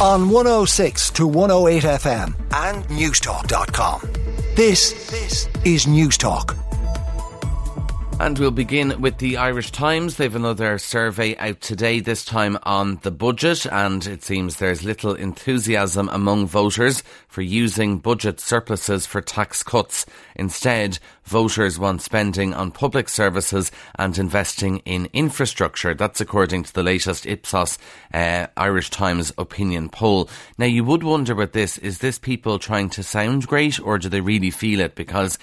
on 106 to 108 FM and newstalk.com. This is News Talk. And we'll begin with the Irish Times. They've another survey out today, this time on the budget, and it seems there's little enthusiasm among voters for using budget surpluses for tax cuts. Instead, voters want spending on public services and investing in infrastructure. That's according to the latest Ipsos Irish Times opinion poll. Now, you would wonder with this, is this people trying to sound great or do they really feel it? Because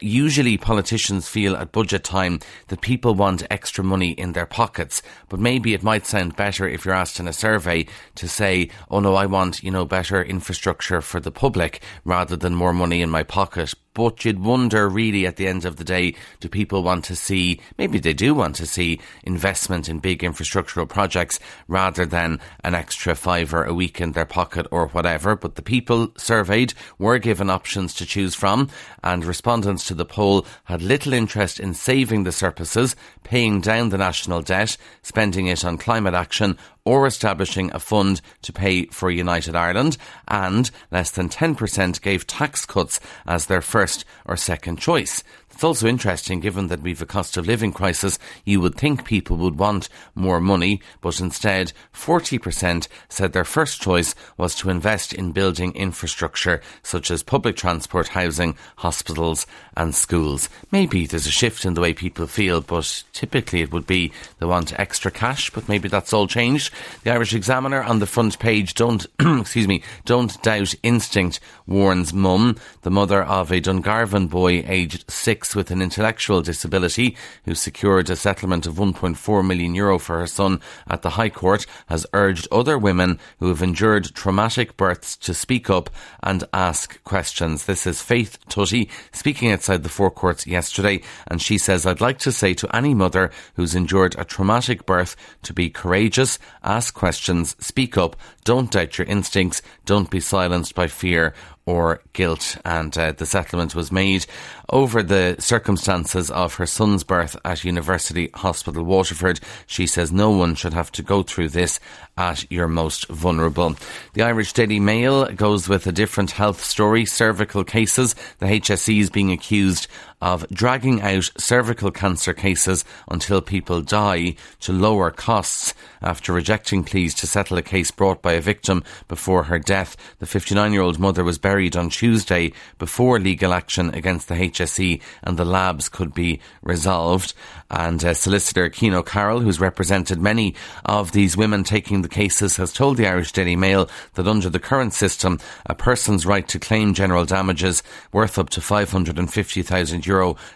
usually politicians feel at budget time that people want extra money in their pockets, but maybe it might sound better if you're asked in a survey to say, oh no, I want, you know, better infrastructure for the public rather than more money in my pocket. But you'd wonder really at the end of the day, do people want to see, maybe they do want to see investment in big infrastructural projects rather than an extra fiver a week in their pocket or whatever. But the people surveyed were given options to choose from, and respondents to the poll had little interest in saving the surpluses, paying down the national debt, spending it on climate action, or establishing a fund to pay for United Ireland, and less than 10% gave tax cuts as their first or second choice. It's also interesting, given that we've a cost of living crisis, you would think people would want more money, but instead 40% said their first choice was to invest in building infrastructure such as public transport, housing, hospitals and schools. Maybe there's a shift in the way people feel, but typically it would be they want extra cash, but maybe that's all changed. The Irish Examiner on the front page, don't doubt instinct, warns mum. The mother of a Dungarvan boy aged 6 with an intellectual disability who secured a settlement of €1.4 million Euro for her son at the High Court has urged other women who have endured traumatic births to speak up and ask questions. This is Faith Tutty speaking outside the forecourts yesterday, and she says, I'd like to say to any mother who's endured a traumatic birth to be courageous, ask questions, speak up, don't doubt your instincts, don't be silenced by fear or guilt. And the settlement was made over the circumstances of her son's birth at University Hospital Waterford. She says no one should have to go through this at your most vulnerable. The Irish Daily Mail goes with a different health story. Cervical cases. The HSE is being accused of dragging out cervical cancer cases until people die to lower costs. After rejecting pleas to settle a case brought by a victim before her death, the 59-year-old mother was buried on Tuesday before legal action against the HSE and the labs could be resolved. And solicitor Keno Carroll, who's represented many of these women taking the cases, has told the Irish Daily Mail that under the current system, a person's right to claim general damages worth up to €550,000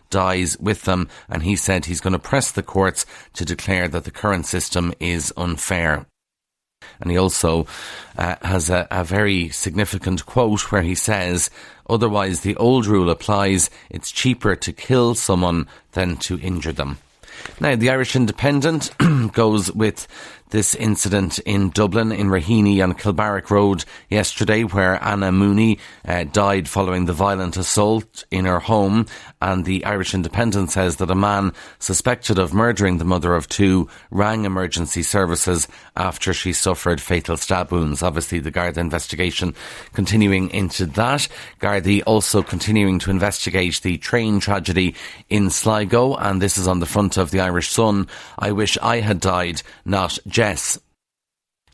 dies with them, and he said he's going to press the courts to declare that the current system is unfair. And he also has a very significant quote where he says, otherwise the old rule applies, it's cheaper to kill someone than to injure them. Now, the Irish Independent goes with this incident in Dublin, in Raheny on Kilbarrack Road yesterday, where Anna Mooney died following the violent assault in her home. And the Irish Independent says that a man suspected of murdering the mother of two rang emergency services after she suffered fatal stab wounds. Obviously, the Garda investigation continuing into that. Gardaí also continuing to investigate the train tragedy in Sligo. And this is on the front of the Irish Sun. I wish I had died, not Jess.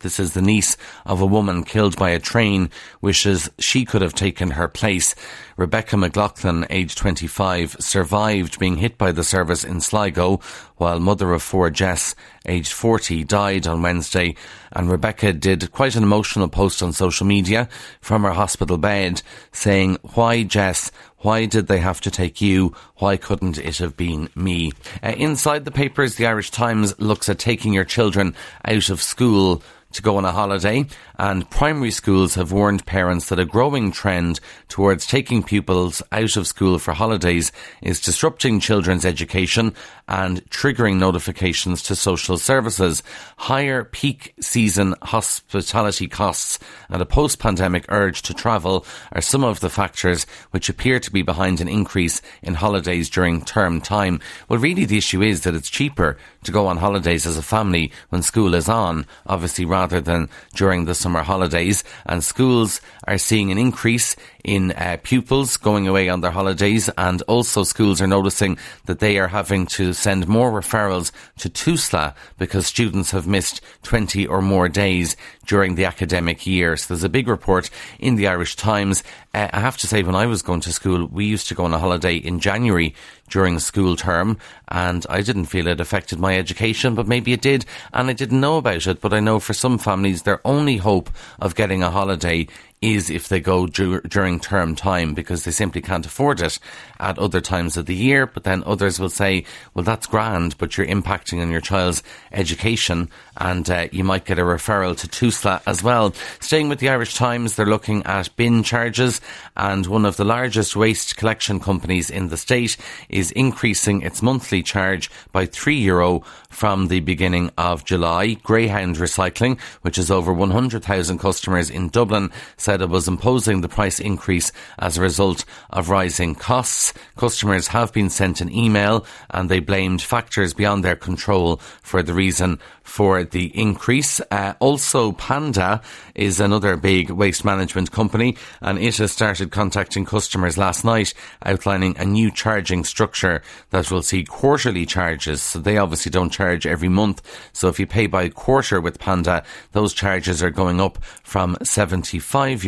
This is the niece of a woman killed by a train, wishes she could have taken her place. Rebecca McLaughlin, aged 25, survived being hit by the service in Sligo, while mother of four Jess, aged 40, died on Wednesday. And Rebecca did quite an emotional post on social media from her hospital bed saying, why Jess? Why did they have to take you? Why couldn't it have been me? Inside the papers, the Irish Times looks at taking your children out of school to go on a holiday, and primary schools have warned parents that a growing trend towards taking pupils out of school for holidays is disrupting children's education and triggering notifications to social services, higher peak season hospitality costs and a post-pandemic urge to travel are some of the factors which appear to be behind an increase in holidays during term time. Well, really the issue is that it's cheaper to go on holidays as a family when school is on, obviously, rather than during the summer holidays. And schools are seeing an increase in pupils going away on their holidays, and also schools are noticing that they are having to send more referrals to TUSLA because students have missed 20 or more days during the academic year. So there's a big report in the Irish Times. I have to say, when I was going to school, we used to go on a holiday in January during school term, and I didn't feel it affected my education, but maybe it did, and I didn't know about it. But I know for some families, their only hope of getting a holiday is if they go during term time, because they simply can't afford it at other times of the year. But then others will say, well, that's grand, but you're impacting on your child's education, and you might get a referral to TUSLA as well. Staying with the Irish Times, they're looking at bin charges, and one of the largest waste collection companies in the state is increasing its monthly charge by €3 from the beginning of July. Greyhound Recycling, which has over 100,000 customers in Dublin, said it was imposing the price increase as a result of rising costs. Customers have been sent an email and they blamed factors beyond their control for the reason for the increase. Also, Panda is another big waste management company, and it has started contacting customers last night outlining a new charging structure that will see quarterly charges. So they obviously don't charge every month. So if you pay by quarter with Panda, those charges are going up from €75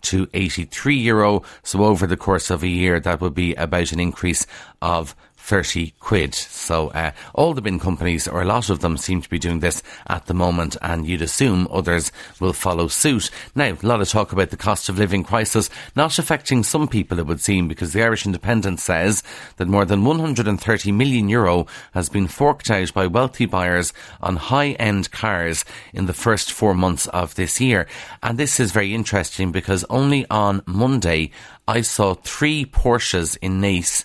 to €83. So over the course of a year, that would be about an increase of £30. So all the bin companies, or a lot of them, seem to be doing this at the moment, and you'd assume others will follow suit. Now, a lot of talk about the cost of living crisis not affecting some people, it would seem, because the Irish Independent says that more than €130 million has been forked out by wealthy buyers on high-end cars in the first 4 months of this year. And this is very interesting because only on Monday I saw 3 Porsches in Nice,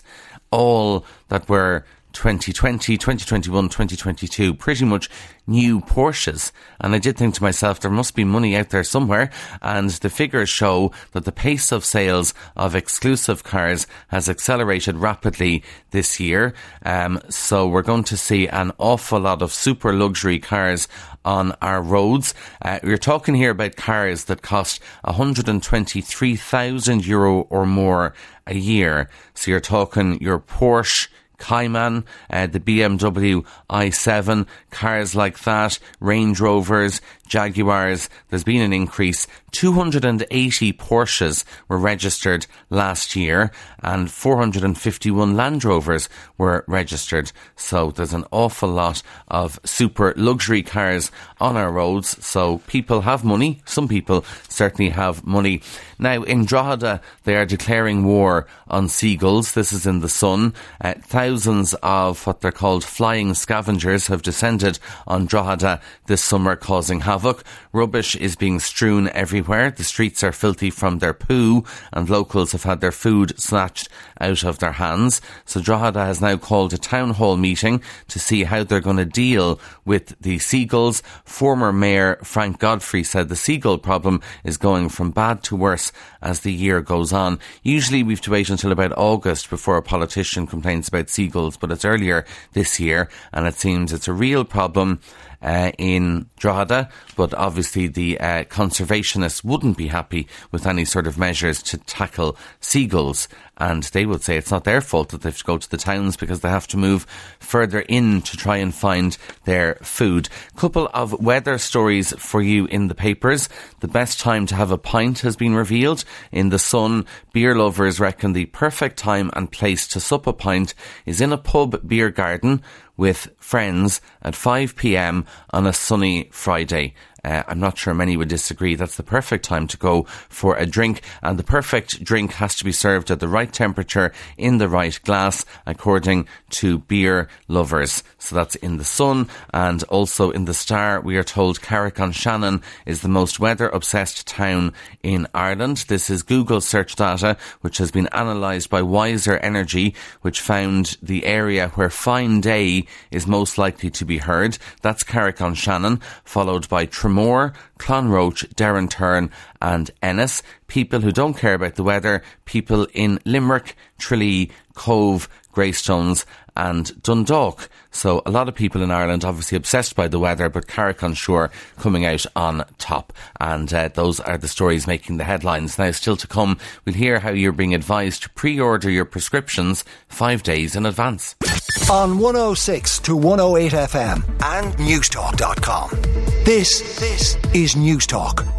all that were 2020, 2021, 2022, pretty much new Porsches. And I did think to myself, there must be money out there somewhere. And the figures show that the pace of sales of exclusive cars has accelerated rapidly this year. So we're going to see an awful lot of super luxury cars on our roads. We're talking here about cars that cost €123,000 or more a year. So you're talking your Porsche Cayman, the BMW i7, cars like that, Range Rovers, Jaguars. There's been an increase. 280 Porsches were registered last year and 451 Land Rovers were registered. So there's an awful lot of super luxury cars on our roads. So people have money. Some people certainly have money. Now, in Drogheda, they are declaring war on seagulls. This is in the Sun. Thousands of what they're called flying scavengers have descended on Drogheda this summer, causing havoc. Rubbish is being strewn everywhere. The streets are filthy from their poo, and locals have had their food snatched out of their hands. So Drogheda has now called a town hall meeting to see how they're going to deal with the seagulls. Former Mayor Frank Godfrey said the seagull problem is going from bad to worse as the year goes on. Usually we've to wait until about August before a politician complains about seagulls, but it's earlier this year, and it seems it's a real problem in Drogheda. But obviously the conservationists wouldn't be happy with any sort of measures to tackle seagulls, and they would say it's not their fault that they have to go to the towns because they have to move further in to try and find their food. Couple of weather stories for you in the papers. The best time to have a pint has been revealed in the Sun. Beer lovers reckon the perfect time and place to sup a pint is in a pub beer garden with friends at 5 p.m. on a sunny Friday. I'm not sure many would disagree. That's the perfect time to go for a drink, and the perfect drink has to be served at the right temperature in the right glass, according to beer lovers. So that's in the Sun, and also in the Star we are told Carrick-on-Shannon is the most weather-obsessed town in Ireland. This is Google search data, which has been analysed by Wiser Energy, which found the area where Fine Day is most likely to be heard. That's Carrick-on-Shannon, followed by Tremor, Clonroach, Derrinturn and Ennis. People who don't care about the weather, people in Limerick, Tralee, Cove, Greystones and Dundalk. So a lot of people in Ireland obviously obsessed by the weather, but Carrick-on-Shore coming out on top. And those are the stories making the headlines. Now, still to come, we'll hear how you're being advised to pre-order your prescriptions 5 days in advance. On 106 to 108 FM and newstalk.com. This is Newstalk.